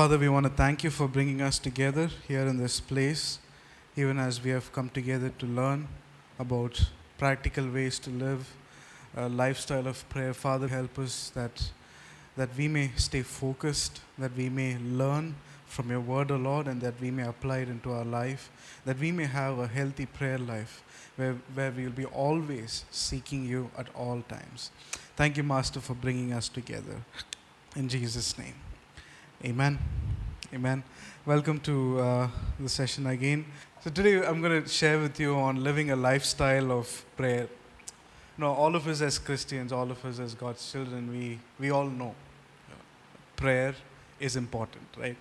Father, we want to thank you for bringing us together here in this place, even as we have come together to learn about practical ways to live a lifestyle of prayer. Father, help us that we may stay focused, that we may learn from your word, O Lord, and that we may apply it into our life, that we may have a healthy prayer life where we will be always seeking you at all times. Thank you, Master, for bringing us together. In Jesus' name, amen. Amen. Welcome to the session again. So today I'm going to share with you on living a lifestyle of prayer. You know, all of us as Christians, all of us as God's children, we all know prayer is important, right?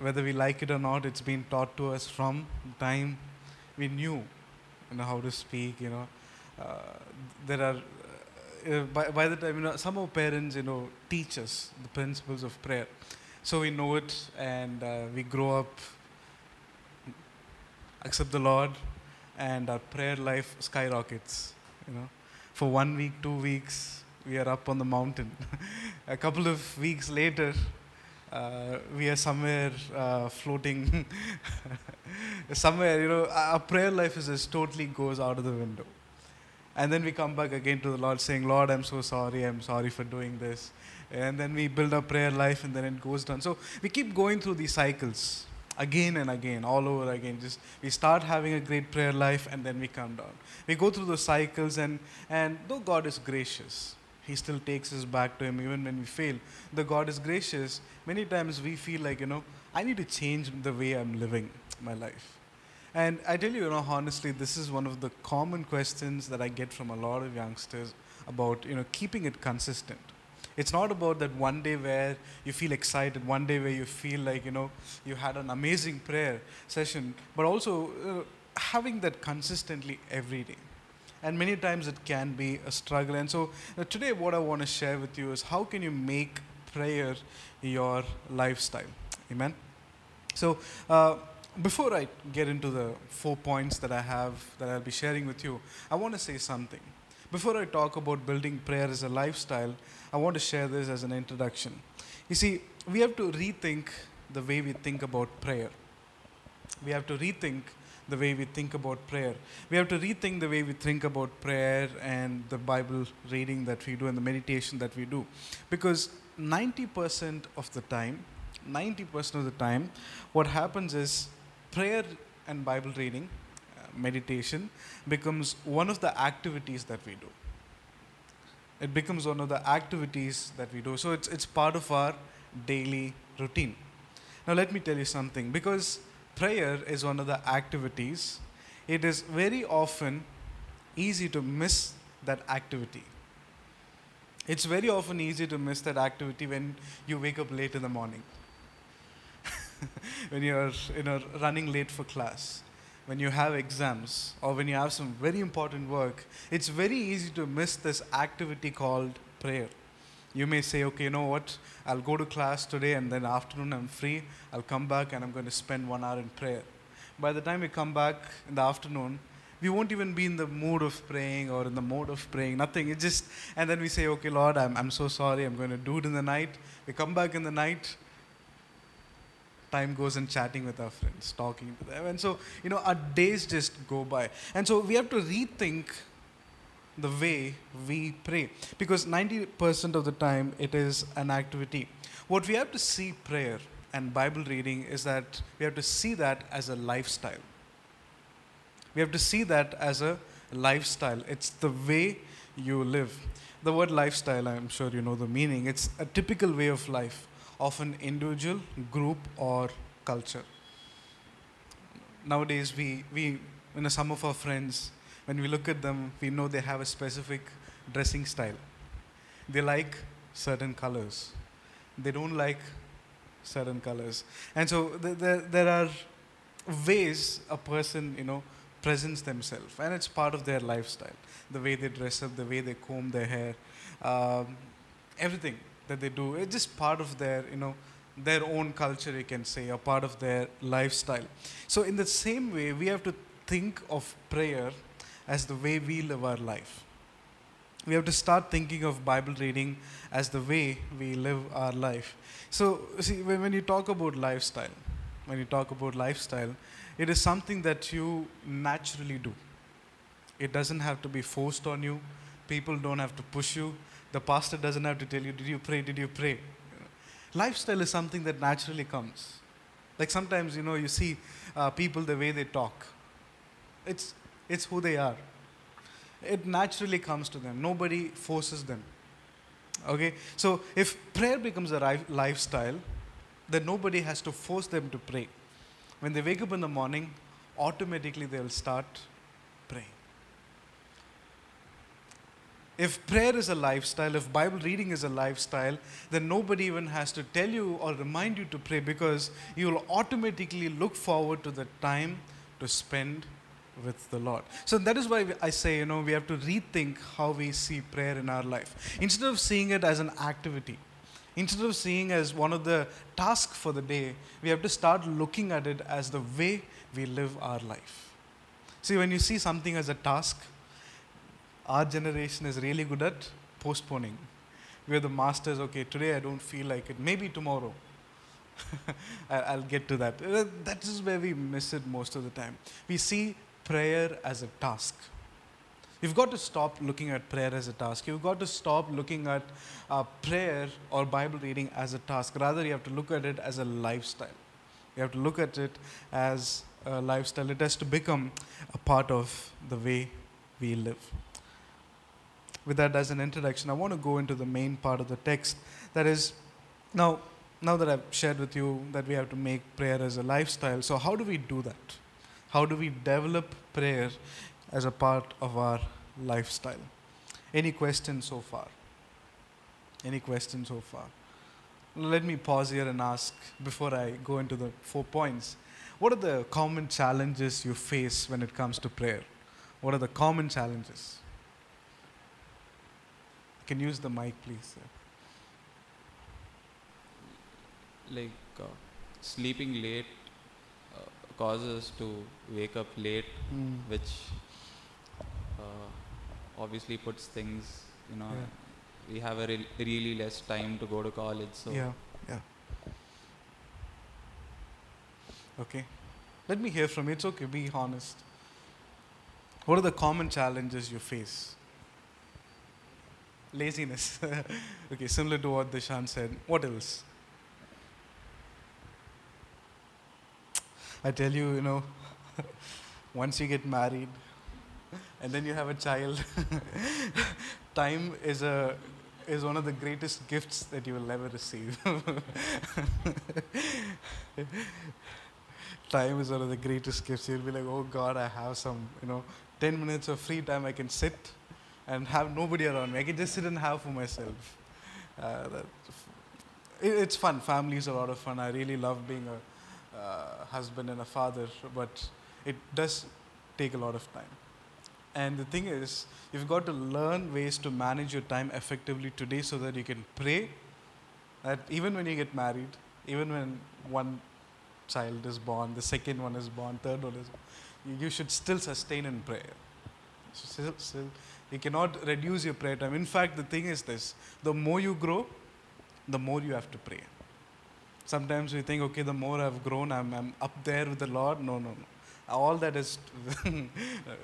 Whether we like it or not, it's been taught to us from the time we knew, how to speak. There are by the time some of our parents teach us the principles of prayer, so we know it, and we grow up, accept the Lord. And our prayer life skyrockets, For 1 week, 2 weeks, we are up on the mountain. A couple of weeks later, we are somewhere floating. Somewhere, our prayer life is just totally goes out of the window. And then we come back again to the Lord saying, Lord, I'm so sorry. I'm sorry for doing this. And then we build our prayer life and then it goes down. So we keep going through these cycles. Again and again, all over again. Just we start having a great prayer life and then we come down. We go through those cycles, and though God is gracious, He still takes us back to Him even when we fail. Though God is gracious, many times we feel like, I need to change the way I'm living my life. And I tell you, honestly, this is one of the common questions that I get from a lot of youngsters about, keeping it consistent. It's not about that one day where you feel excited, one day where you feel like, you had an amazing prayer session, but also having that consistently every day. And many times it can be a struggle. And so today what I want to share with you is how can you make prayer your lifestyle? Amen. So before I get into the 4 points that I have that I'll be sharing with you, I want to say something. Before I talk about building prayer as a lifestyle, I want to share this as an introduction. You see, we have to rethink the way we think about prayer. We have to rethink the way we think about prayer. We have to rethink the way we think about prayer and the Bible reading that we do and the meditation that we do. Because 90% of the time, what happens is prayer and Bible reading, meditation, becomes one of the activities that we do. It becomes one of the activities that we do. So it's part of our daily routine. Now let me tell you something. Because prayer is one of the activities, it is very often easy to miss that activity. It's very often easy to miss that activity when you wake up late in the morning. When you're running late for class. When you have exams or when you have some very important work, it's very easy to miss this activity called prayer. You may say, okay, you know what? I'll go to class today and then afternoon I'm free. I'll come back and I'm going to spend 1 hour in prayer. By the time we come back in the afternoon, we won't even be in the mood of praying or in the mode of praying, nothing. It's just, and then we say, okay, Lord, I'm so sorry. I'm going to do it in the night. We come back in the night. Time goes in chatting with our friends, talking to them. And so, our days just go by. And so we have to rethink the way we pray. Because 90% of the time, it is an activity. What we have to see prayer and Bible reading is that we have to see that as a lifestyle. We have to see that as a lifestyle. It's the way you live. The word lifestyle, I'm sure you know the meaning. It's a typical way of life of an individual, group, or culture. Nowadays, we some of our friends, when we look at them, we know they have a specific dressing style. They like certain colors. They don't like certain colors. And so there are ways a person, presents themselves, and it's part of their lifestyle. The way they dress up, the way they comb their hair, everything that they do. It's just part of their, their own culture, you can say, or part of their lifestyle. So in the same way, we have to think of prayer as the way we live our life. We have to start thinking of Bible reading as the way we live our life. So, see, when you talk about lifestyle, it is something that you naturally do. It doesn't have to be forced on you. People don't have to push you. The pastor doesn't have to tell you, did you pray? Lifestyle is something that naturally comes. Like sometimes, you see people, the way they talk. It's who they are. It naturally comes to them. Nobody forces them. Okay? So if prayer becomes a lifestyle, then nobody has to force them to pray. When they wake up in the morning, automatically they'll start praying. If prayer is a lifestyle, if Bible reading is a lifestyle, then nobody even has to tell you or remind you to pray, because you will automatically look forward to the time to spend with the Lord. So that is why I say, we have to rethink how we see prayer in our life. Instead of seeing it as an activity, instead of seeing as one of the tasks for the day, we have to start looking at it as the way we live our life. See, when you see something as a task, our generation is really good at postponing. We are the masters. Okay, today I don't feel like it. Maybe tomorrow. I'll get to that. That is where we miss it most of the time. We see prayer as a task. You've got to stop looking at prayer as a task. You've got to stop looking at prayer or Bible reading as a task. Rather, you have to look at it as a lifestyle. You have to look at it as a lifestyle. It has to become a part of the way we live. With that as an introduction, I want to go into the main part of the text. That is, now that I've shared with you that we have to make prayer as a lifestyle, so how do we do that? How do we develop prayer as a part of our lifestyle? Any questions so far? Let me pause here and ask, before I go into the 4 points, what are the common challenges you face when it comes to prayer? What are the common challenges? You can use the mic, please. Like sleeping late causes to wake up late, which obviously puts things, yeah. We have a really less time to go to college. So yeah. Okay, let me hear from you. It's okay, be honest. What are the common challenges you face? Laziness. Okay, similar to what Dishan said. What else? I tell you, once you get married and then you have a child, time is one of the greatest gifts that you will ever receive. Time is one of the greatest gifts. You'll be like, oh God, I have some, 10 minutes of free time I can sit and have nobody around me. I can just sit and have for myself. It's fun. Family is a lot of fun. I really love being a husband and a father, but it does take a lot of time. And the thing is, you've got to learn ways to manage your time effectively today so that you can pray, that even when you get married, even when one child is born, the second one is born, third one is born, you should still sustain in prayer. You cannot reduce your prayer time. In fact, the thing is this, the more you grow, the more you have to pray. Sometimes we think, okay, the more I've grown, I'm up there with the Lord. No. All that is,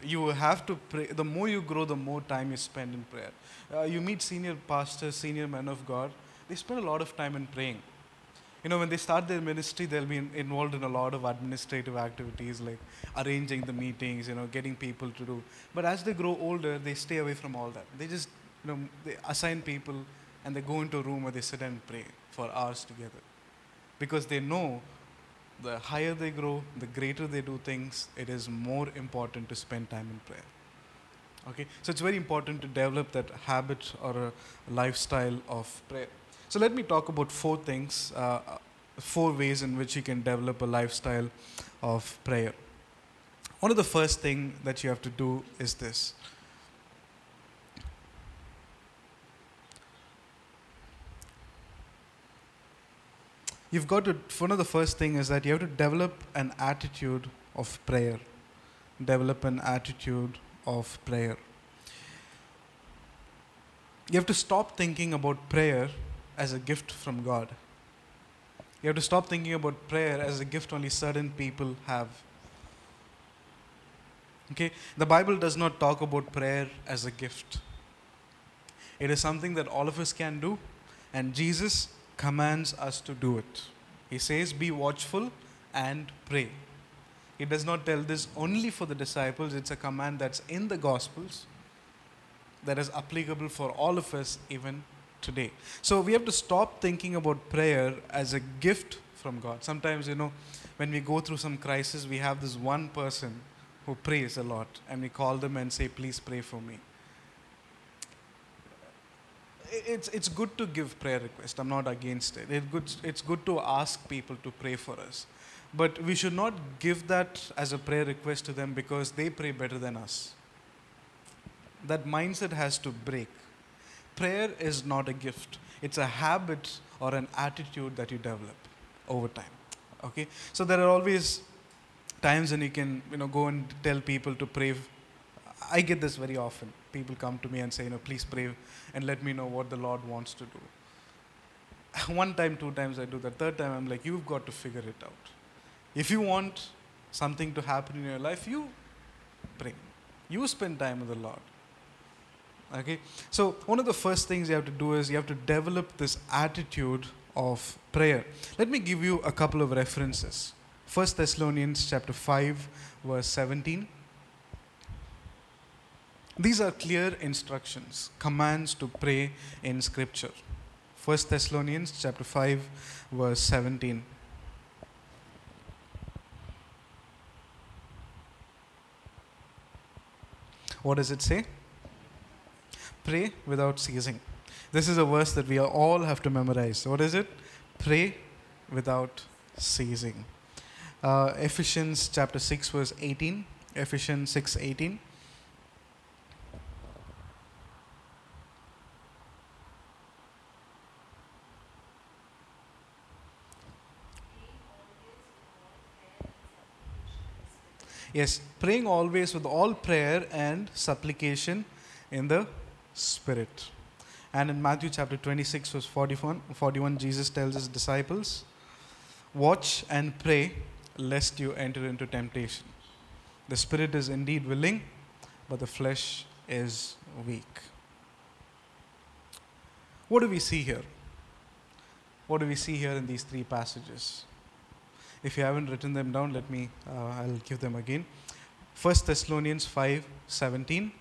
you have to pray. The more you grow, the more time you spend in prayer. You meet senior pastors, senior men of God. They spend a lot of time in praying. When they start their ministry, they'll be involved in a lot of administrative activities, like arranging the meetings, getting people to do. But as they grow older, they stay away from all that. They just, they assign people and they go into a room where they sit and pray for hours together. Because they know the higher they grow, the greater they do things, it is more important to spend time in prayer. Okay, so it's very important to develop that habit or a lifestyle of prayer. So let me talk about 4 things, 4 ways in which you can develop a lifestyle of prayer. One of the first thing that you have to do is this. One of the first thing is that you have to develop an attitude of prayer. You have to stop thinking about prayer as a gift from God. You have to stop thinking about prayer as a gift only certain people have. Okay? The Bible does not talk about prayer as a gift. It is something that all of us can do, and Jesus commands us to do it. He says, be watchful and pray. He does not tell this only for the disciples. It's a command that's in the Gospels that is applicable for all of us even today. So we have to stop thinking about prayer as a gift from God. Sometimes, when we go through some crisis, we have this one person who prays a lot, and we call them and say, please pray for me. It's good to give prayer requests. I'm not against it. It's good to ask people to pray for us. But we should not give that as a prayer request to them because they pray better than us. That mindset has to break. Prayer is not a gift. It's a habit or an attitude that you develop over time. Okay? So there are always times when you can, go and tell people to pray. I get this very often. People come to me and say, please pray and let me know what the Lord wants to do. One time, two times I do that. Third time I'm like, you've got to figure it out. If you want something to happen in your life, you pray. You spend time with the Lord. Okay? So one of the first things you have to do is you have to develop this attitude of prayer. Let me give you a couple of references. 1 Thessalonians chapter 5, verse 17. These are clear instructions, commands to pray in Scripture. 1 Thessalonians chapter 5, verse 17. What does it say? Pray without ceasing. This is a verse that we all have to memorize. What is it? Pray without ceasing. Ephesians chapter 6 verse 18. Ephesians 6:18. Yes, praying always with all prayer and supplication in the Spirit. And in Matthew chapter 26, verse 41, Jesus tells his disciples, watch and pray lest you enter into temptation. The Spirit is indeed willing, but the flesh is weak. What do we see here? What do we see here in these three passages? If you haven't written them down, I'll give them again. 1 Thessalonians 5:17,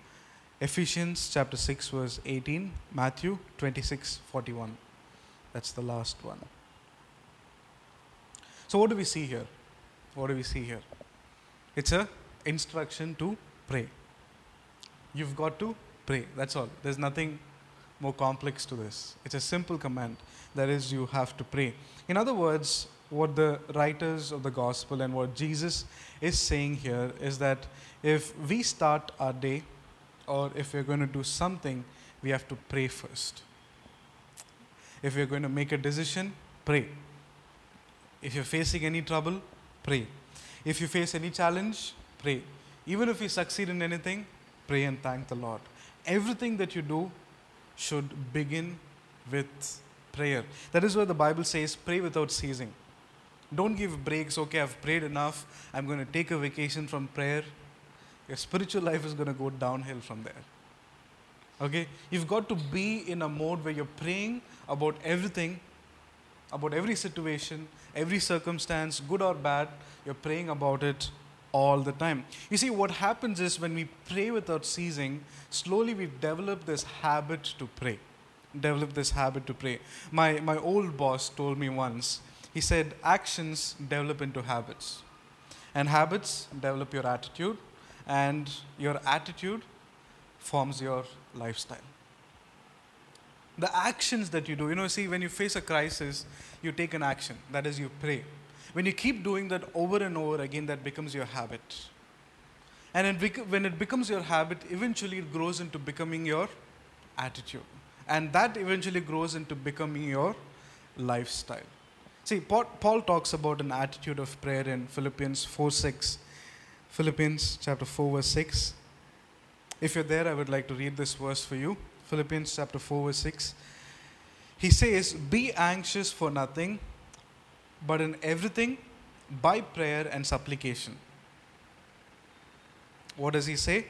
Ephesians chapter 6 verse 18, Matthew 26:41. That's the last one. So what do we see here? What do we see here? It's an instruction to pray. You've got to pray. That's all. There's nothing more complex to this. It's a simple command. That is, you have to pray. In other words, what the writers of the gospel and what Jesus is saying here is that if we start our day or if we're going to do something, we have to pray first. If we're going to make a decision, pray. If you're facing any trouble, pray. If you face any challenge, pray. Even if you succeed in anything, pray and thank the Lord. Everything that you do should begin with prayer. That is why the Bible says, pray without ceasing. Don't give breaks. Okay, I've prayed enough. I'm going to take a vacation from prayer. Your spiritual life is going to go downhill from there. Okay? You've got to be in a mode where you're praying about everything, about every situation, every circumstance, good or bad. You're praying about it all the time. You see, what happens is when we pray without ceasing, slowly we develop this habit to pray. My old boss told me once, he said, actions develop into habits. And habits develop your attitude. And your attitude forms your lifestyle. The actions that you do, when you face a crisis, you take an action. That is, you pray. When you keep doing that over and over again, that becomes your habit. And when it becomes your habit, eventually it grows into becoming your attitude. And that eventually grows into becoming your lifestyle. See, Paul talks about an attitude of prayer in Philippians 4:6. Philippians chapter 4 verse 6. If you're there, I would like to read this verse for you. Philippians chapter 4 verse 6. He says, be anxious for nothing, but in everything by prayer and supplication. What does he say?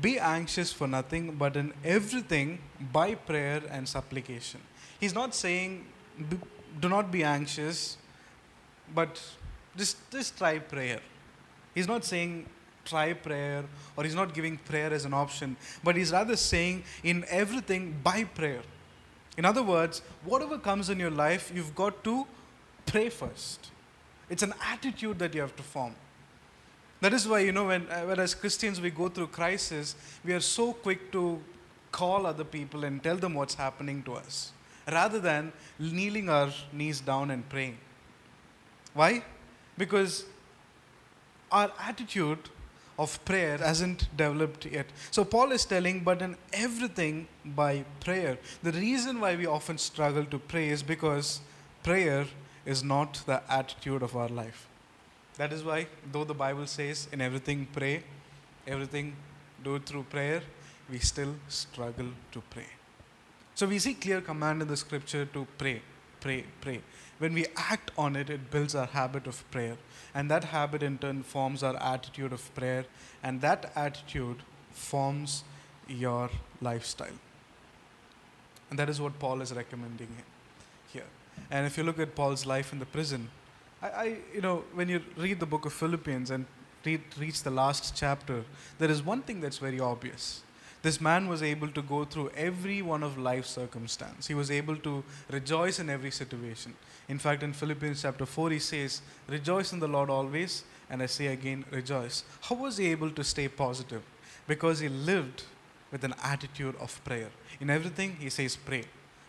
Be anxious for nothing, but in everything by prayer and supplication. He's not saying do not be anxious, but just try prayer. He's not saying try prayer, or he's not giving prayer as an option, but he's rather saying in everything by prayer. In other words, whatever comes in your life, you've got to pray first. It's an attitude that you have to form. That is why, when as Christians we go through crisis, we are so quick to call other people and tell them what's happening to us, rather than kneeling our knees down and praying. Why? Because our attitude of prayer hasn't developed yet. So Paul is telling, but in everything by prayer. The reason why we often struggle to pray is because prayer is not the attitude of our life. That is why, though the Bible says in everything pray, everything do through prayer, we still struggle to pray. So we see clear command in the scripture to pray, pray, pray. When we act on it, it builds our habit of prayer. And that habit in turn forms our attitude of prayer. And that attitude forms your lifestyle. And that is what Paul is recommending here. And if you look at Paul's life in the prison, I when you read the book of Philippians and reach the last chapter, there is one thing that's very obvious. This man was able to go through every one of life's circumstances. He was able to rejoice in every situation. In fact, in Philippians chapter 4, he says, rejoice in the Lord always, and I say again, rejoice. How was he able to stay positive? Because he lived with an attitude of prayer. In everything, he says pray,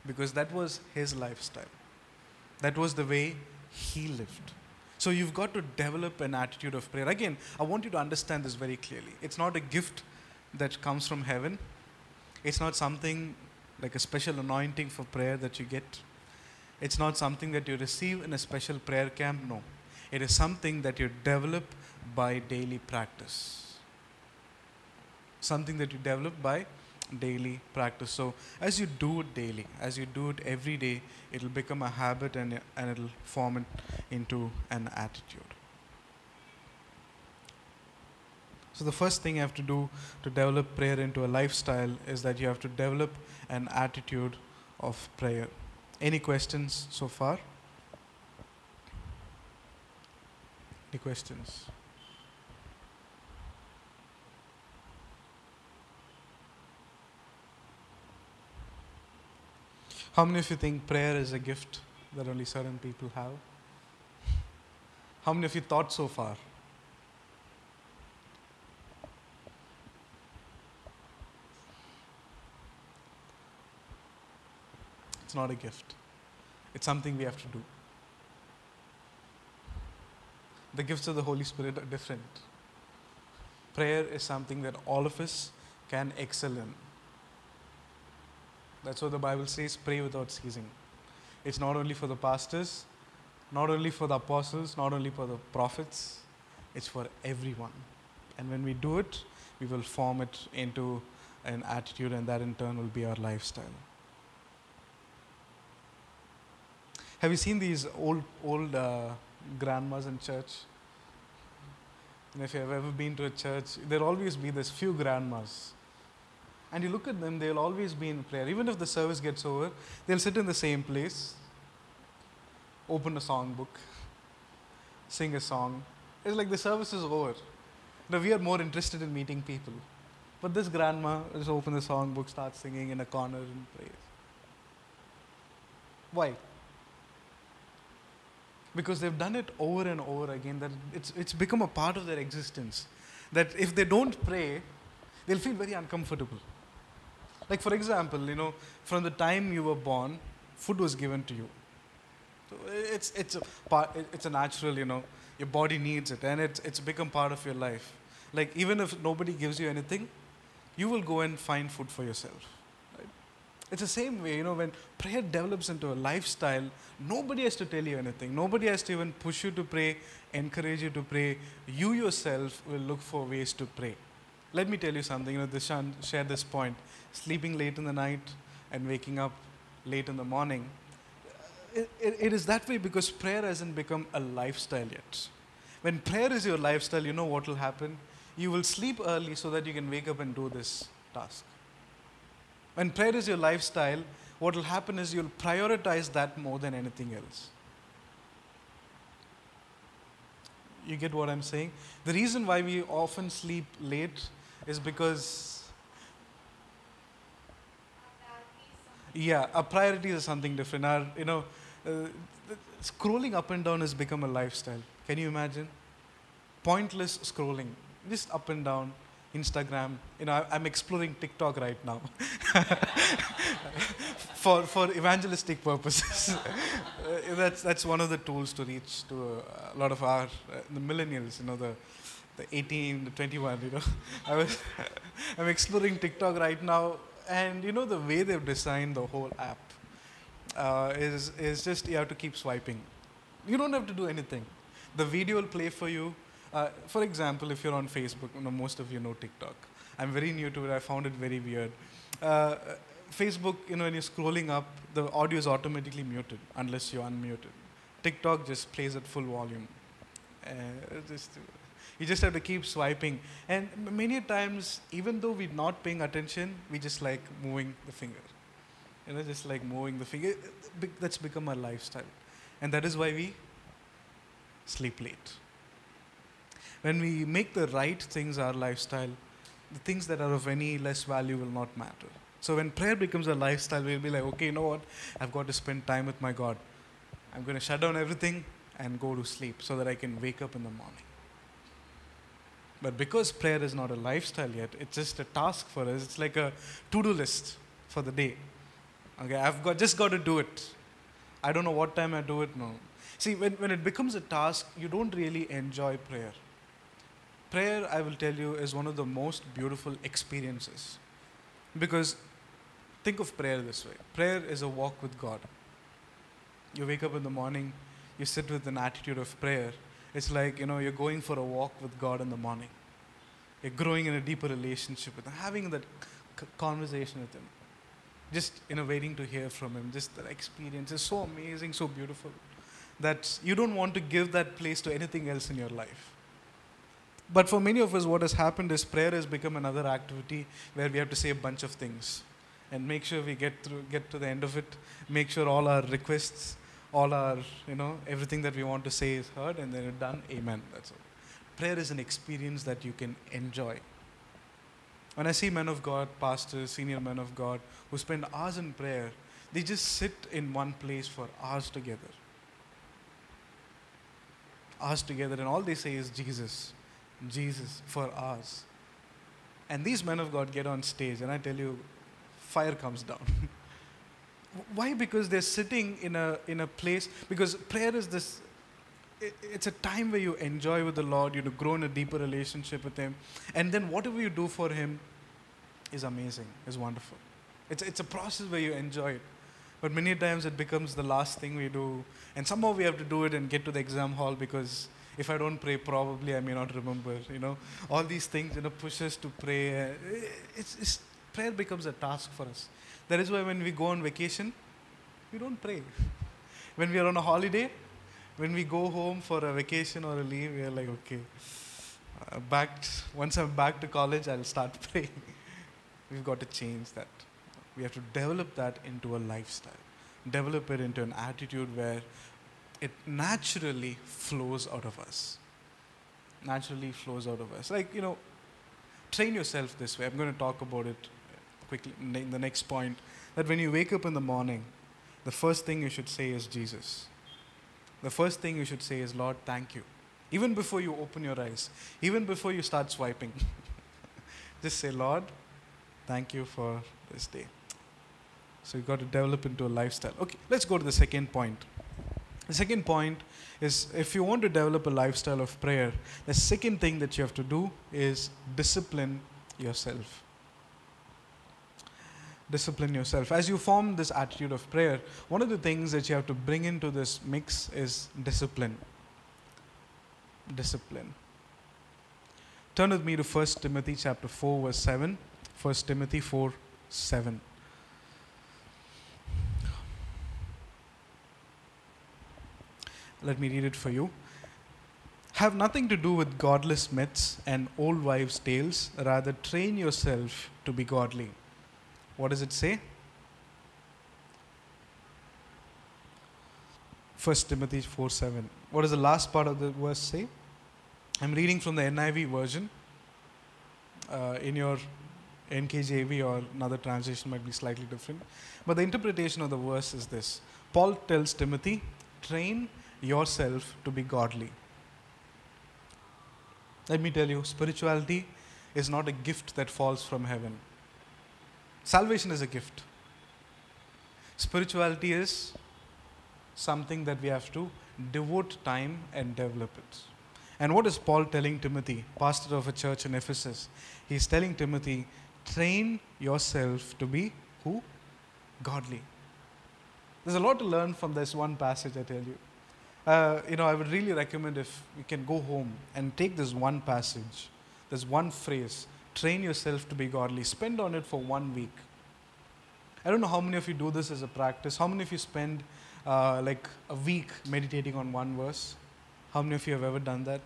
because that was his lifestyle. That was the way he lived. So you've got to develop an attitude of prayer. Again, I want you to understand this very clearly. It's not a gift that comes from heaven. It's not something like a special anointing for prayer that you get. It's not something that you receive in a special prayer camp. No. It is something that you develop by daily practice. Something that you develop by daily practice. So as you do it daily, as you do it every day, it will become a habit and it will form it into an attitude. So the first thing you have to do to develop prayer into a lifestyle is that you have to develop an attitude of prayer. Any questions so far? Any questions? How many of you think prayer is a gift that only certain people have? How many of you thought so far? It's not a gift. It's something we have to do. The gifts of the Holy Spirit are different. Prayer is something that all of us can excel in. That's what the Bible says, pray without ceasing. It's not only for the pastors, not only for the apostles, not only for the prophets, it's for everyone. And when we do it, we will form it into an attitude, and that in turn will be our lifestyle. Have you seen these old grandmas in church? And if you have ever been to a church, there will always be this few grandmas. And you look at them, they'll always be in prayer. Even if the service gets over, they'll sit in the same place, open a song book, sing a song. It's like the service is over. Now we are more interested in meeting people. But this grandma just opens the song book, starts singing in a corner and prays. Why? Because they've done it over and over again, that it's become a part of their existence. That if they don't pray, they'll feel very uncomfortable. Like for example, from the time you were born, food was given to you. So it's a natural, your body needs it, and it's become part of your life. Like even if nobody gives you anything, you will go and find food for yourself. It's the same way, when prayer develops into a lifestyle, nobody has to tell you anything. Nobody has to even push you to pray, encourage you to pray. You yourself will look for ways to pray. Let me tell you something. Dushyant shared this point. Sleeping late in the night and waking up late in the morning. It is that way because prayer hasn't become a lifestyle yet. When prayer is your lifestyle, you know what will happen? You will sleep early so that you can wake up and do this task. When prayer is your lifestyle, what will happen is you'll prioritize that more than anything else. You get what I'm saying? The reason why we often sleep late is because our priorities are something different. Scrolling up and down has become a lifestyle. Can you imagine? Pointless scrolling, just up and down, Instagram. I'm exploring TikTok right now for evangelistic purposes. That's one of the tools to reach to a lot of our the millennials. The 18, the 21. I'm exploring TikTok right now. And the way they've designed the whole app is just you have to keep swiping. You don't have to do anything. The video will play for you. For example, if you're on Facebook, most of you know TikTok. I'm very new to it. I found it very weird. Facebook, when you're scrolling up, the audio is automatically muted unless you unmute it. TikTok just plays at full volume. You just have to keep swiping. And many times, even though we're not paying attention, we just like moving the finger. Just like moving the finger. That's become our lifestyle. And that is why we sleep late. When we make the right things our lifestyle, the things that are of any less value will not matter. So when prayer becomes a lifestyle, we'll be like, okay, you know what? I've got to spend time with my God. I'm going to shut down everything and go to sleep so that I can wake up in the morning. But because prayer is not a lifestyle yet, it's just a task for us. It's like a to-do list for the day. Okay, I've just got to do it. I don't know what time I do it. No. See, when it becomes a task, you don't really enjoy prayer. Prayer, I will tell you, is one of the most beautiful experiences. Because think of prayer this way. Prayer is a walk with God. You wake up in the morning, you sit with an attitude of prayer. It's like, you're going for a walk with God in the morning. You're growing in a deeper relationship with Him, having that conversation with Him. Just, waiting to hear from Him. Just that experience is so amazing, so beautiful, that you don't want to give that place to anything else in your life. But for many of us, what has happened is prayer has become another activity where we have to say a bunch of things and make sure we get to the end of it, make sure all our requests, all our, everything that we want to say is heard, and then you're done. Amen. That's all. Prayer is an experience that you can enjoy. When I see men of God, pastors, senior men of God, who spend hours in prayer, they just sit in one place for hours together. And all they say is Jesus, Jesus for hours. And these men of God get on stage, and I tell you, fire comes down. Why? Because they're sitting in a place, because prayer is this, it's a time where you enjoy with the Lord, grow in a deeper relationship with Him, and then whatever you do for Him is amazing, is wonderful. It's a process where you enjoy it, but many times it becomes the last thing we do, and somehow we have to do it and get to the exam hall because if I don't pray, probably I may not remember, all these things, push us to pray. It's prayer becomes a task for us. That is why when we go on vacation, we don't pray. When we are on a holiday, when we go home for a vacation or a leave, we are like, okay, once I'm back to college, I'll start praying. We've got to change that. We have to develop that into a lifestyle. Develop it into an attitude where it naturally flows out of us. Like, train yourself this way. I'm going to talk about it quickly in the next point, that when you wake up in the morning, the first thing you should say is Jesus. The first thing you should say is, Lord, thank you. Even before you open your eyes, even before you start swiping, just say, Lord, thank you for this day. So you've got to develop into a lifestyle. Okay, let's go to the second point. The second point is, if you want to develop a lifestyle of prayer, the second thing that you have to do is discipline yourself. Discipline yourself. As you form this attitude of prayer, one of the things that you have to bring into this mix is discipline. Turn with me to 1 Timothy chapter 4 verse 7. 1 Timothy 4, 7. Let me read it for you. Have nothing to do with godless myths and old wives' tales. Rather, train yourself to be godly. What does it say? 1 Timothy 4, 7. What does the last part of the verse say? I'm reading from the NIV version. In your NKJV or another translation might be slightly different. But the interpretation of the verse is this. Paul tells Timothy, train yourself to be godly. Let me tell you, spirituality is not a gift that falls from heaven. Salvation is a gift. Spirituality is something that we have to devote time and develop it. And what is Paul telling Timothy, pastor of a church in Ephesus? He's telling Timothy, train yourself to be who? Godly. There's a lot to learn from this one passage, I tell you. I would really recommend if you can go home and take this one passage, this one phrase, train yourself to be godly. Spend on it for 1 week. I don't know how many of you do this as a practice. How many of you spend like a week meditating on one verse? How many of you have ever done that?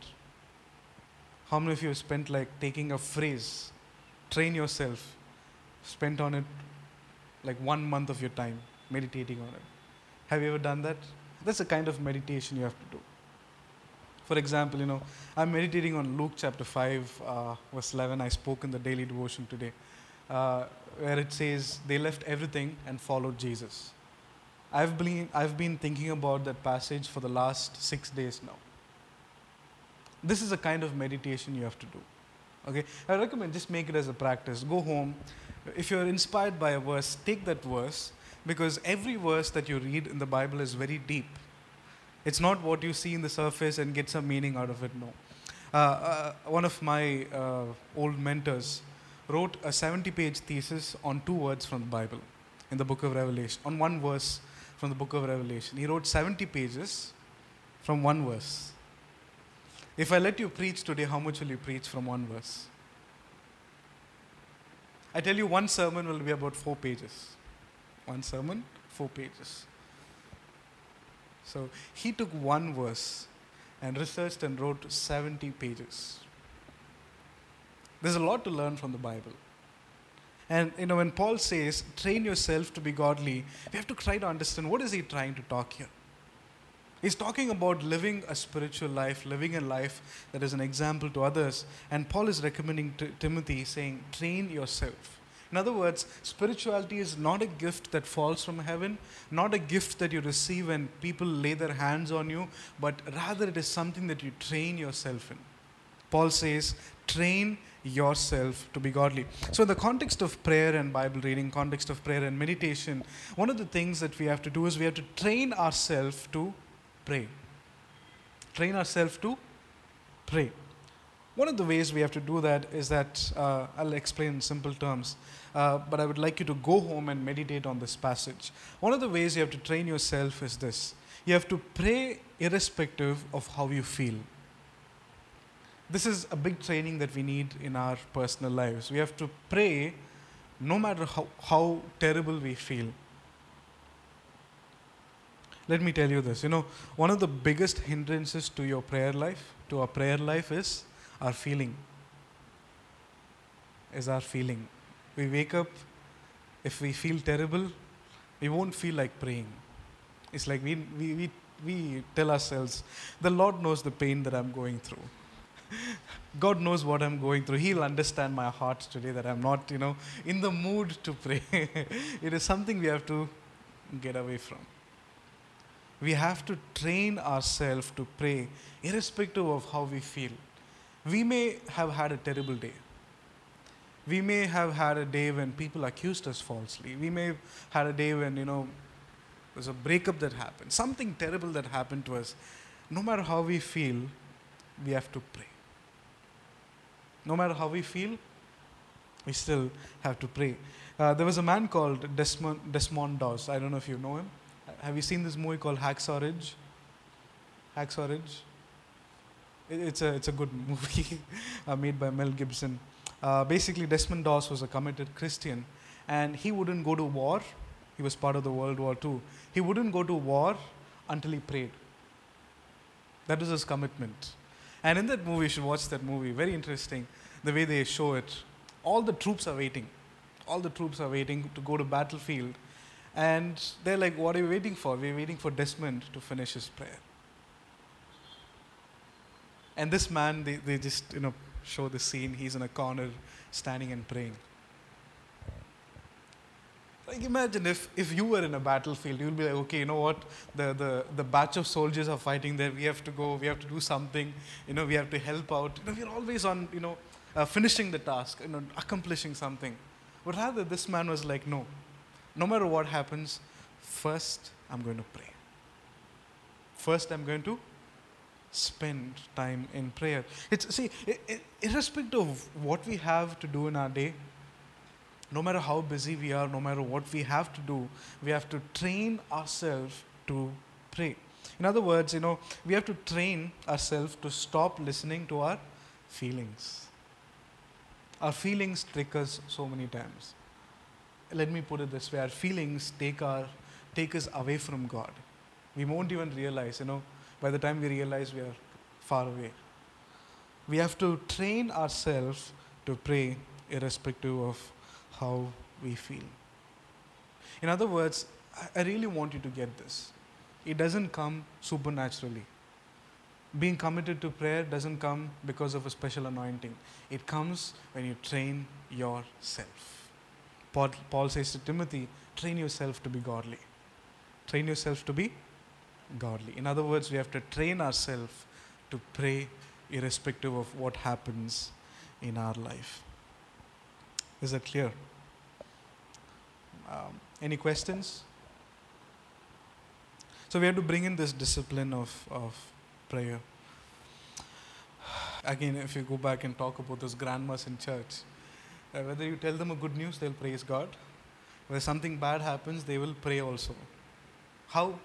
How many of you have spent like taking a phrase, train yourself, spent on it like 1 month of your time, meditating on it? Have you ever done that? That's the kind of meditation you have to do. For example, I'm meditating on Luke chapter 5, verse 11. I spoke in the daily devotion today, where it says, they left everything and followed Jesus. I've been thinking about that passage for the last 6 days now. This is a kind of meditation you have to do. Okay, I recommend just make it as a practice. Go home. If you're inspired by a verse, take that verse, because every verse that you read in the Bible is very deep. It's not what you see in the surface and get some meaning out of it, no. One of my old mentors wrote a 70-page thesis on 2 words from the Bible in the book of Revelation, on 1 verse from the book of Revelation. He wrote 70 pages from 1 verse. If I let you preach today, how much will you preach from 1 verse? I tell you, one sermon will be about 4 pages. 1 sermon, 4 pages. So he took 1 verse and researched and wrote 70 pages. There's a lot to learn from the Bible. And when Paul says, train yourself to be godly, we have to try to understand what is he trying to talk here. He's talking about living a spiritual life, living a life that is an example to others. And Paul is recommending Timothy, saying, train yourself. In other words, spirituality is not a gift that falls from heaven, not a gift that you receive when people lay their hands on you, but rather it is something that you train yourself in. Paul says, train yourself to be godly. So in the context of prayer and Bible reading, context of prayer and meditation, one of the things that we have to do is we have to train ourselves to pray. Train ourselves to pray. One of the ways we have to do that is that, I'll explain in simple terms, but I would like you to go home and meditate on this passage. One of the ways you have to train yourself is this. You have to pray irrespective of how you feel. This is a big training that we need in our personal lives. We have to pray no matter how terrible we feel. Let me tell you this. One of the biggest hindrances to your prayer life, to our prayer life, is our feeling. We wake up, if we feel terrible, we won't feel like praying. It's like we tell ourselves, the Lord knows the pain that I'm going through. God knows what I'm going through. He'll understand my heart today that I'm not, in the mood to pray. It is something we have to get away from. We have to train ourselves to pray irrespective of how we feel. We may have had a terrible day. We may have had a day when people accused us falsely. We may have had a day when, there's a breakup that happened. Something terrible that happened to us. No matter how we feel, we have to pray. No matter how we feel, we still have to pray. There was a man called Desmond Doss. I don't know if you know him. Have you seen this movie called Hacksaw Ridge? It's a good movie made by Mel Gibson. Basically, Desmond Doss was a committed Christian, and he wouldn't go to war. He was part of the World War II. He wouldn't go to war until he prayed. That was his commitment. And in that movie, you should watch that movie. Very interesting, the way they show it. All the troops are waiting. All the troops are waiting to go to battlefield. And they're like, what are you waiting for? We're waiting for Desmond to finish his prayer. And this man, they just, show the scene. He's in a corner, standing and praying. Like, imagine if you were in a battlefield, you'll be like, okay, you know what? The batch of soldiers are fighting there. We have to go. We have to do something. We have to help out. We're always on, finishing the task, accomplishing something. But rather, this man was like, no. No matter what happens, first I'm going to pray. First I'm going to spend time in prayer. Irrespective of what we have to do in our day, no matter how busy we are, no matter what we have to do, we have to train ourselves to pray. In other words, we have to train ourselves to stop listening to our feelings. Our feelings trick us so many times. Let me put it this way, our feelings take us away from God. We won't even realize, by the time we realize we are far away. We have to train ourselves to pray irrespective of how we feel. In other words, I really want you to get this. It doesn't come supernaturally. Being committed to prayer doesn't come because of a special anointing. It comes when you train yourself. Paul says to Timothy, train yourself to be godly. Train yourself to be godly. In other words, we have to train ourselves to pray irrespective of what happens in our life. Is that clear? Any questions? So we have to bring in this discipline of prayer. Again, if you go back and talk about those grandmas in church, whether you tell them a good news, they'll praise God. Whether something bad happens, they will pray also. How?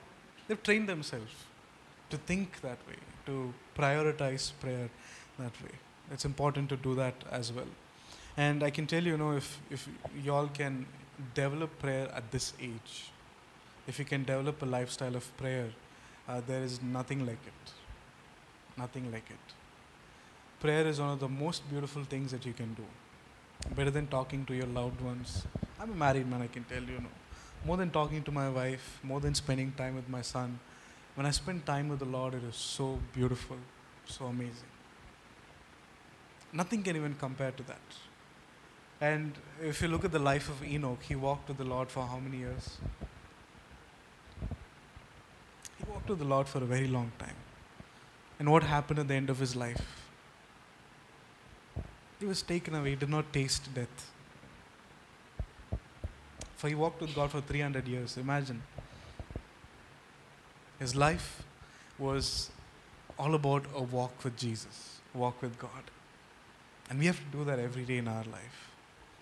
They've trained themselves to think that way, to prioritize prayer that way. It's important to do that as well. And I can tell you, if you all can develop prayer at this age, if you can develop a lifestyle of prayer, there is nothing like it. Nothing like it. Prayer is one of the most beautiful things that you can do. Better than talking to your loved ones. I'm a married man, I can tell you. More than talking to my wife, more than spending time with my son. When I spend time with the Lord, it is so beautiful, so amazing. Nothing can even compare to that. And if you look at the life of Enoch, he walked with the Lord for how many years? He walked with the Lord for a very long time. And what happened at the end of his life? He was taken away. He did not taste death. For he walked with God for 300 years. Imagine. His life was all about a walk with Jesus, a walk with God. And we have to do that every day in our life.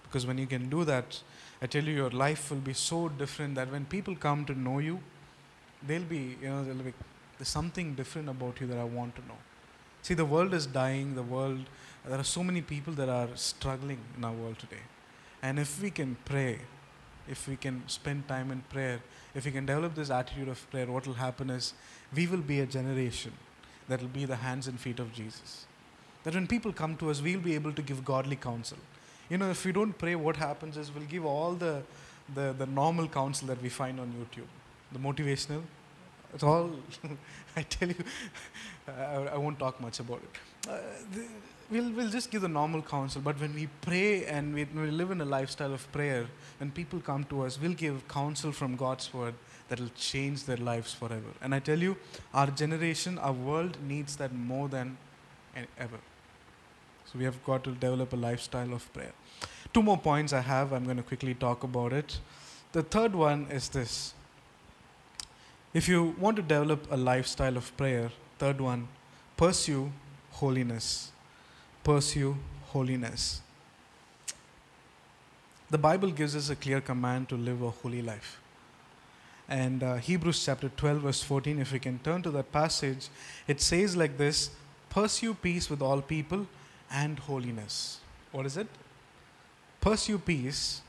Because when you can do that, I tell you, your life will be so different that when people come to know you, they'll be, there's something different about you that I want to know. See, the world is dying, there are so many people that are struggling in our world today. And if we can pray, if we can spend time in prayer, if we can develop this attitude of prayer, what will happen is we will be a generation that will be the hands and feet of Jesus. That when people come to us, we'll be able to give godly counsel. If we don't pray, what happens is we'll give all the normal counsel that we find on YouTube, the motivational. It's all, I tell you, I won't talk much about it. We'll just give the normal counsel, but when we pray and we live in a lifestyle of prayer, when people come to us, we'll give counsel from God's word that will change their lives forever. And I tell you, our generation, our world needs that more than ever. So we have got to develop a lifestyle of prayer. Two more points I have. I'm going to quickly talk about it. The third one is this. If you want to develop a lifestyle of prayer, third one, pursue holiness. Pursue holiness. The Bible gives us a clear command to live a holy life. And Hebrews chapter 12 verse 14, if we can turn to that passage, it says like this, Pursue peace with all people and holiness. What is it? Pursue peace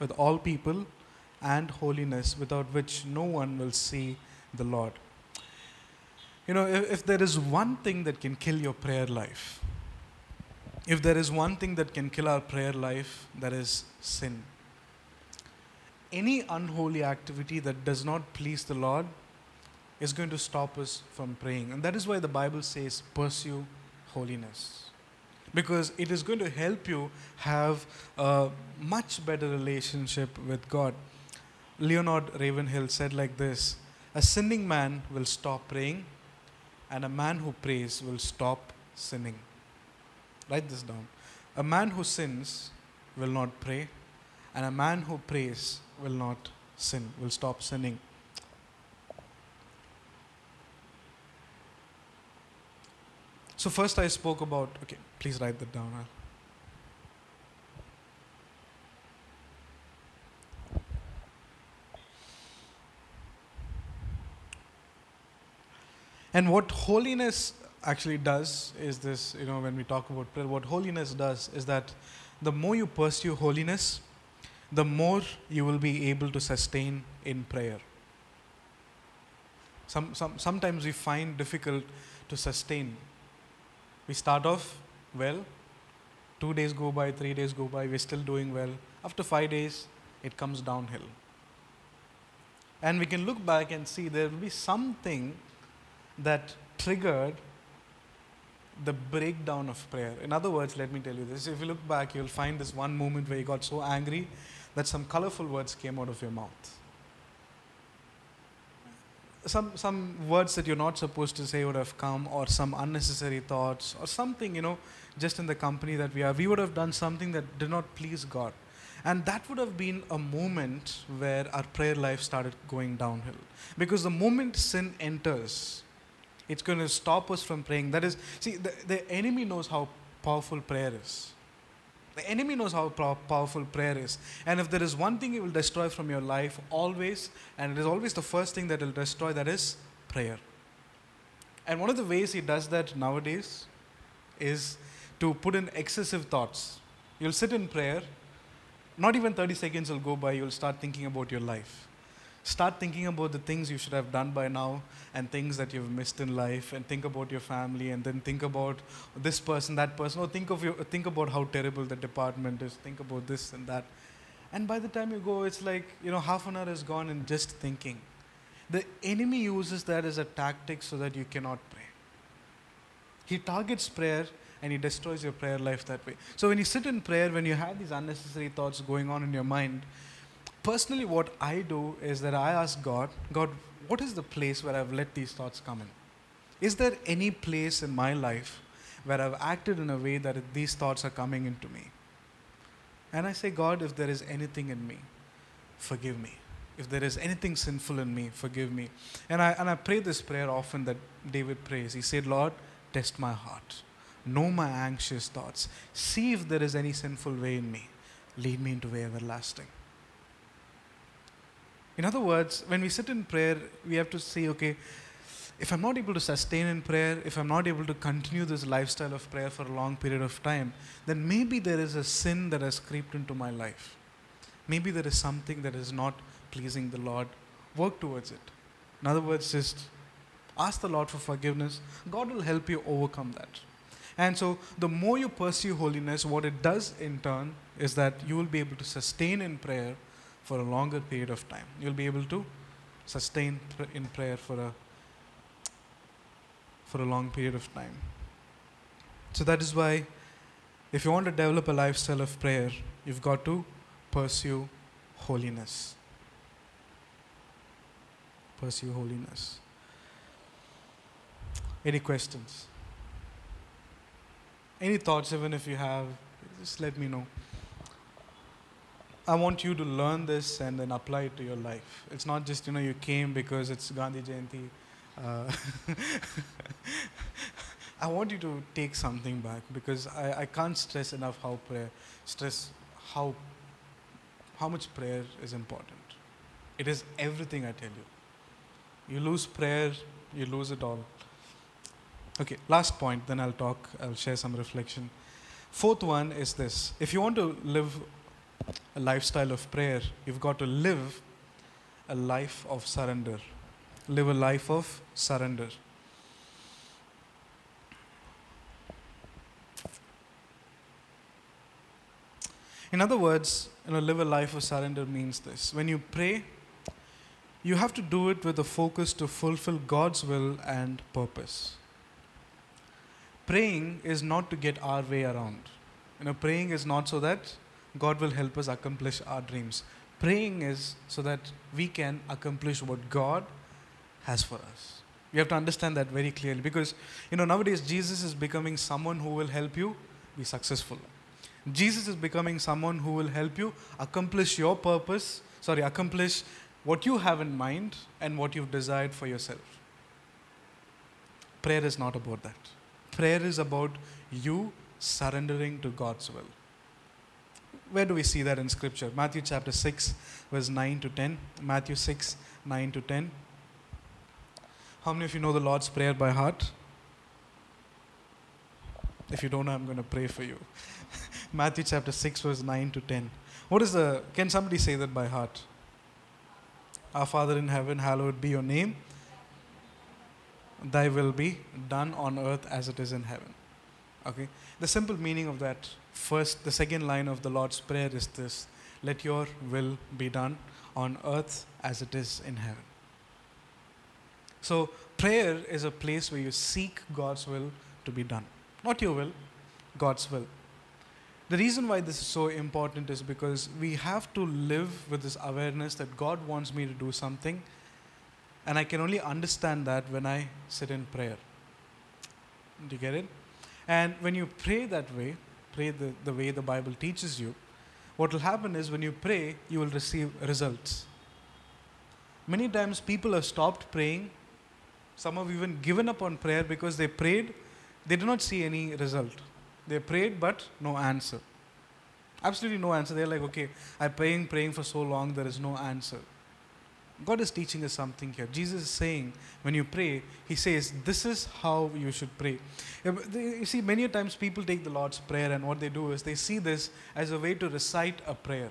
with all people and holiness, without which no one will see the Lord. You know, if there is one thing that can kill your prayer life, if there is one thing that can kill our prayer life, that is sin. Any unholy activity that does not please the Lord is going to stop us from praying. And that is why the Bible says, pursue holiness. Because it is going to help you have a much better relationship with God. Leonard Ravenhill said like this, a sinning man will stop praying, and a man who prays will stop sinning. Write this down. A man who sins will not pray, and a man who prays will not sin, will stop sinning. So first I spoke about, okay, please write that down. And what holiness actually does is this, you know, when we talk about prayer, what holiness does is that the more you pursue holiness, the more you will be able to sustain in prayer. Sometimes we find difficult to sustain. We start off well, 2 days go by, 3 days go by, we're still doing well. After 5 days, it comes downhill. And we can look back and see there will be something that triggered the breakdown of prayer. In other words, let me tell you this. If you look back, you'll find this one moment where you got so angry that some colorful words came out of your mouth. Some words that you're not supposed to say would have come, or some unnecessary thoughts, or something, you know, just in the company that we are. We would have done something that did not please God. And that would have been a moment where our prayer life started going downhill. Because the moment sin enters, it's going to stop us from praying. That is, see, the enemy knows how powerful prayer is. The enemy knows how powerful prayer is. And if there is one thing he will destroy from your life always, and it is always the first thing that he'll destroy, that is prayer. And one of the ways he does that nowadays is to put in excessive thoughts. You'll sit in prayer, not even 30 seconds will go by, you'll start thinking about your life. Start thinking about the things you should have done by now and things that you've missed in life, and think about your family, and then think about this person, that person, or think about how terrible the department is, think about this and that. And by the time you go, it's like, you know, half an hour is gone in just thinking. The enemy uses that as a tactic so that you cannot pray. He targets prayer and he destroys your prayer life that way. So when you sit in prayer, when you have these unnecessary thoughts going on in your mind, personally, what I do is that I ask God, what is the place where I've let these thoughts come in? Is there any place in my life where I've acted in a way that these thoughts are coming into me? And I say, God, if there is anything in me, forgive me. If there is anything sinful in me, forgive me. And I pray this prayer often that David prays. He said, Lord, test my heart. Know my anxious thoughts. See if there is any sinful way in me. Lead me into way everlasting. In other words, when we sit in prayer, we have to say, okay, if I'm not able to sustain in prayer, if I'm not able to continue this lifestyle of prayer for a long period of time, then maybe there is a sin that has crept into my life. Maybe there is something that is not pleasing the Lord. Work towards it. In other words, just ask the Lord for forgiveness. God will help you overcome that. And so the more you pursue holiness, what it does in turn is that you will be able to sustain in prayer for a longer period of time. You'll be able to sustain in prayer for a long period of time. So that is why if you want to develop a lifestyle of prayer, you've got to pursue holiness. Pursue holiness. Any questions? Any thoughts, even if you have, just let me know. I want you to learn this and then apply it to your life. It's not just, you know, you came because it's Gandhi Jayanti. I want you to take something back, because I can't stress enough how much prayer is important. It is everything, I tell you. You lose prayer, you lose it all. Okay, last point, then I'll share some reflection. Fourth one is this. If you want to live a lifestyle of prayer, you've got to live a life of surrender. Live a life of surrender. In other words, live a life of surrender means this. When you pray, you have to do it with a focus to fulfill God's will and purpose. Praying is not to get our way around. Praying is not so that God will help us accomplish our dreams. Praying is so that we can accomplish what God has for us. You have to understand that very clearly because, nowadays Jesus is becoming someone who will help you be successful. Jesus is becoming someone who will help you accomplish your purpose, accomplish what you have in mind and what you've desired for yourself. Prayer is not about that. Prayer is about you surrendering to God's will. Where do we see that in Scripture? Matthew chapter 6, verse 9 to 10. Matthew 6, 9 to 10. How many of you know the Lord's Prayer by heart? If you don't know, I'm going to pray for you. Matthew chapter 6, verse 9 to 10. Can somebody say that by heart? Our Father in heaven, hallowed be your name. Thy will be done on earth as it is in heaven. Okay. The simple meaning of that the second line of the Lord's Prayer is this. Let your will be done on earth as it is in heaven. So prayer is a place where you seek God's will to be done. Not your will, God's will. The reason why this is so important is because we have to live with this awareness that God wants me to do something, and I can only understand that when I sit in prayer. Do you get it? And when you pray that way, pray the way the Bible teaches you, what will happen is when you pray, you will receive results. Many times people have stopped praying. Some have even given up on prayer because they prayed, they did not see any result. They prayed, but no answer. Absolutely no answer. They're like, okay, I'm praying for so long, there is no answer. God is teaching us something here. Jesus is saying, when you pray, He says, this is how you should pray. You see, many times people take the Lord's Prayer and what they do is they see this as a way to recite a prayer.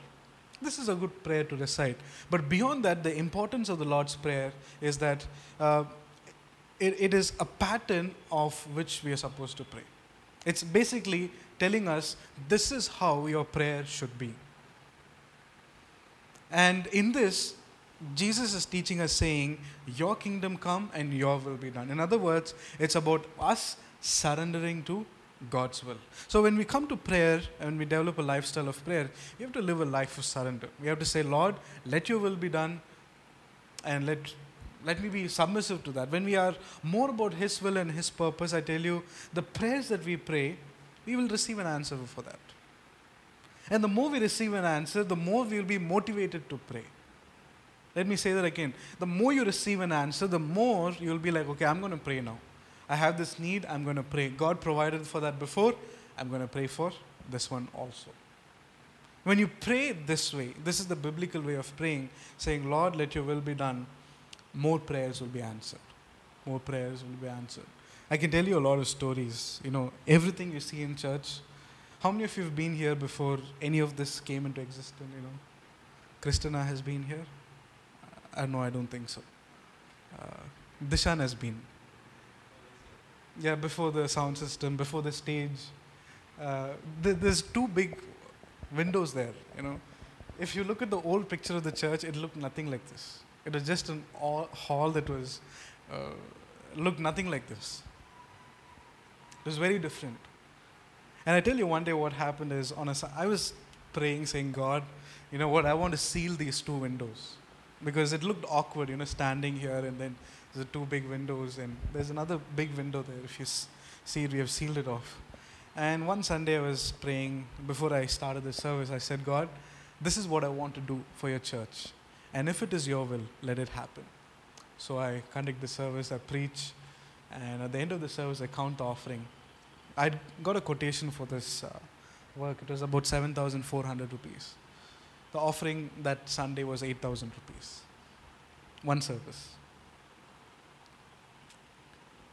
This is a good prayer to recite. But beyond that, the importance of the Lord's Prayer is that it is a pattern of which we are supposed to pray. It's basically telling us, this is how your prayer should be. And in this, Jesus is teaching us saying, your kingdom come and your will be done. In other words, it's about us surrendering to God's will. So when we come to prayer and we develop a lifestyle of prayer, we have to live a life of surrender. We have to say, Lord, let your will be done and let me be submissive to that. When we are more about His will and His purpose, I tell you, the prayers that we pray, we will receive an answer for that. And the more we receive an answer, the more we will be motivated to pray. Let me say that again. The more you receive an answer, the more you'll be like, okay, I'm going to pray now. I have this need, I'm going to pray. God provided for that before, I'm going to pray for this one also. When you pray this way, this is the biblical way of praying, saying, Lord, let your will be done, more prayers will be answered. More prayers will be answered. I can tell you a lot of stories. Everything you see in church. How many of you have been here before any of this came into existence? Kristina has been here. No, I don't think so. Dishan has been. Yeah, before the sound system, before the stage. There's two big windows there, If you look at the old picture of the church, it looked nothing like this. It was just an hall that was looked nothing like this. It was very different. And I tell you one day what happened is, I was praying, saying, God, you know what, I want to seal these two windows. Because it looked awkward, standing here and then the two big windows and there's another big window there. If you see it, we have sealed it off. And one Sunday I was praying, before I started the service, I said, God, this is what I want to do for your church. And if it is your will, let it happen. So I conduct the service, I preach, and at the end of the service, I count the offering. I got a quotation for this work. It was about 7,400 rupees. The offering that Sunday was 8,000 rupees. One service.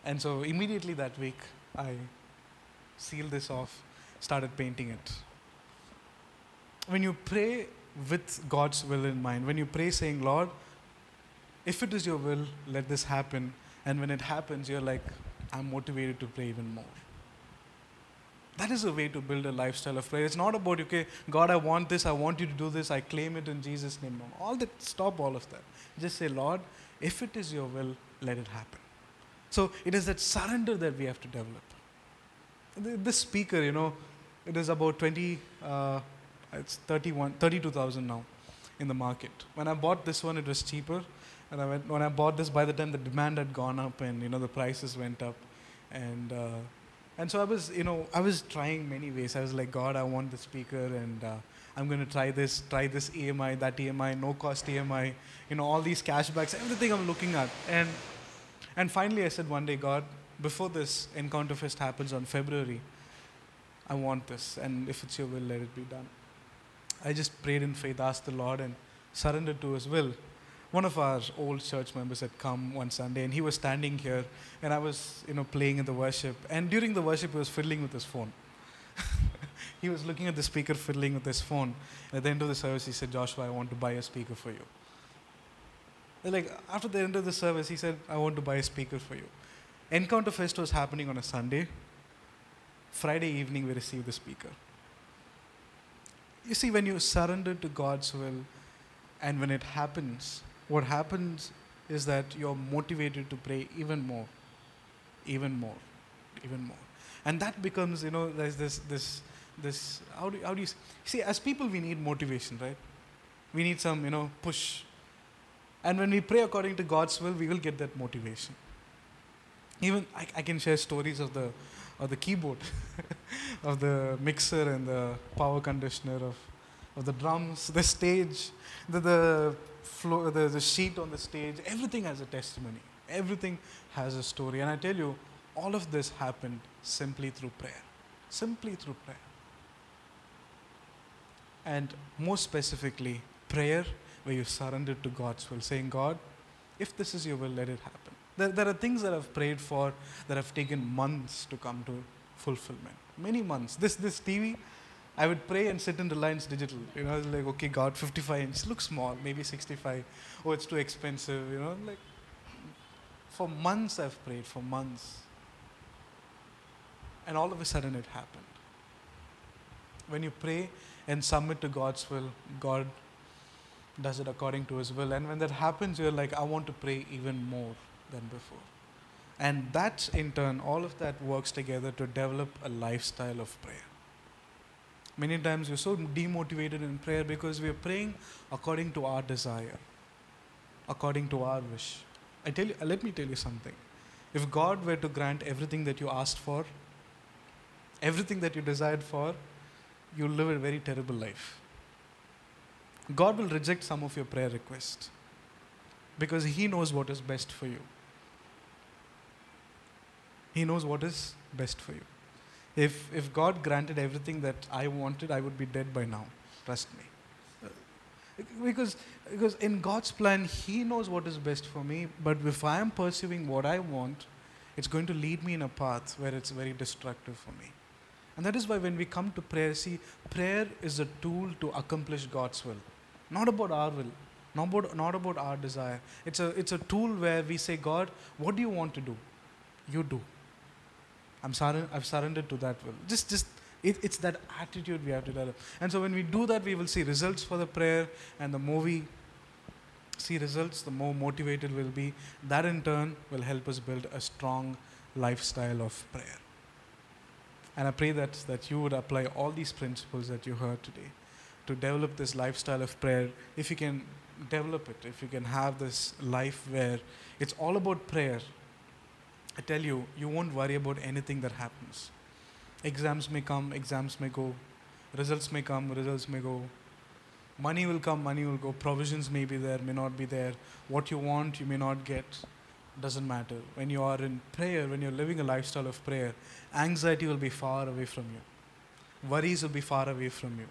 And so immediately that week, I sealed this off, started painting it. When you pray with God's will in mind, when you pray saying, Lord, if it is your will, let this happen. And when it happens, you're like, I'm motivated to pray even more. That is a way to build a lifestyle of prayer. It's not about, okay, God, I want this, I want you to do this, I claim it in Jesus' name. All that, stop all of that. Just say, Lord, if it is your will, let it happen. So it is that surrender that we have to develop. This speaker, you know, it is about 32,000 now in the market. When I bought this one, it was cheaper. And when I bought this, by the time the demand had gone up and, you know, the prices went up. And so I was, you know, I was trying many ways. I was like, God, I want the speaker and I'm going to try this EMI, that EMI, no cost EMI, you know, all these cashbacks, everything I'm looking at. And finally I said one day, God, before this Encounter Fest happens on February, I want this. And if it's your will, let it be done. I just prayed in faith, asked the Lord and surrendered to his will. One of our old church members had come one Sunday and he was standing here and I was, you know, playing in the worship. And during the worship, he was fiddling with his phone. He was looking at the speaker, fiddling with his phone. And at the end of the service, he said, Joshua, I want to buy a speaker for you. And like after the end of the service, he said, I want to buy a speaker for you. Encounter Fest was happening on a Sunday. Friday evening, we received the speaker. You see, when you surrender to God's will and when it happens, what happens is that you're motivated to pray even more, even more, even more. And that becomes, you know, there's this how do you see, as people, we need motivation, right? We need some, you know, push. And when we pray according to God's will, we will get that motivation. Even I can share stories of the keyboard, of the mixer and the power conditioner, of the drums, the stage, the floor, the sheet on the stage. Everything has a testimony. Everything has a story. And I tell you, all of this happened simply through prayer. Simply through prayer. And more specifically, prayer where you surrender to God's will, saying, God, if this is your will, let it happen. There are things that I've prayed for that have taken months to come to fulfillment. Many months. This TV, I would pray and sit in Reliance Digital. You know, I was like, okay, God, 55 inch looks small, maybe 65. Oh, it's too expensive. You know, like for months I've prayed, for months. And all of a sudden it happened. When you pray and submit to God's will, God does it according to his will. And when that happens, you're like, I want to pray even more than before. And that, in turn, all of that works together to develop a lifestyle of prayer. Many times we're so demotivated in prayer because we're praying according to our desire, according to our wish. Let me tell you something. If God were to grant everything that you asked for, everything that you desired for, you'll live a very terrible life. God will reject some of your prayer requests because he knows what is best for you. He knows what is best for you. If God granted everything that I wanted, I would be dead by now. Trust me. Because in God's plan, he knows what is best for me. But if I am pursuing what I want, it's going to lead me in a path where it's very destructive for me. And that is why when we come to prayer, see, prayer is a tool to accomplish God's will. Not about our will. Not about our desire. It's a tool where we say, God, what do you want to do? You do. I've surrendered to that will. It's that attitude we have to develop. And so when we do that, we will see results for the prayer. And the more we see results, the more motivated we'll be. That in turn will help us build a strong lifestyle of prayer. And I pray that you would apply all these principles that you heard today to develop this lifestyle of prayer. If you can develop it, if you can have this life where it's all about prayer, I tell you, you won't worry about anything that happens. Exams may come, exams may go. Results may come, results may go. Money will come, money will go. Provisions may be there, may not be there. What you want, you may not get. Doesn't matter. When you are in prayer, when you're living a lifestyle of prayer, anxiety will be far away from you. Worries will be far away from you.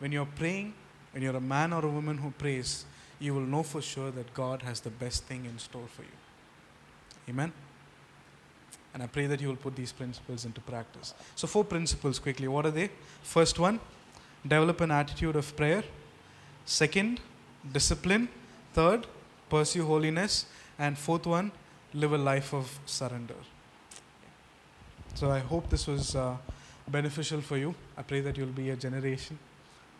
When you're praying, when you're a man or a woman who prays, you will know for sure that God has the best thing in store for you. Amen. And I pray that you will put these principles into practice. So 4 principles quickly. What are they? First one, develop an attitude of prayer. Second, discipline. Third, pursue holiness. And fourth one, live a life of surrender. So I hope this was beneficial for you. I pray that you'll be a generation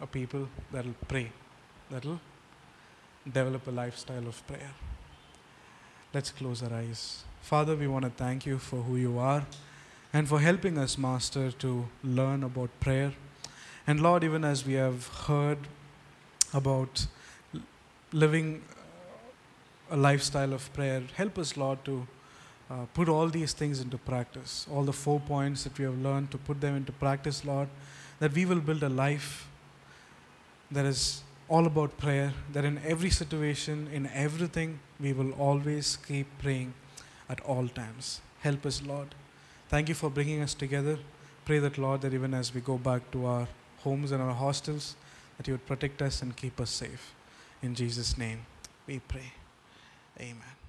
of people that will pray, that will develop a lifestyle of prayer. Let's close our eyes. Father, we want to thank you for who you are and for helping us, Master, to learn about prayer. And Lord, even as we have heard about living a lifestyle of prayer, help us, Lord, to put all these things into practice, all the 4 points that we have learned, to put them into practice, Lord, that we will build a life that is all about prayer, that in every situation, in everything, we will always keep praying at all times. Help us, Lord. Thank you for bringing us together. Pray that, Lord, that even as we go back to our homes and our hostels, that you would protect us and keep us safe. In Jesus' name, we pray. Amen.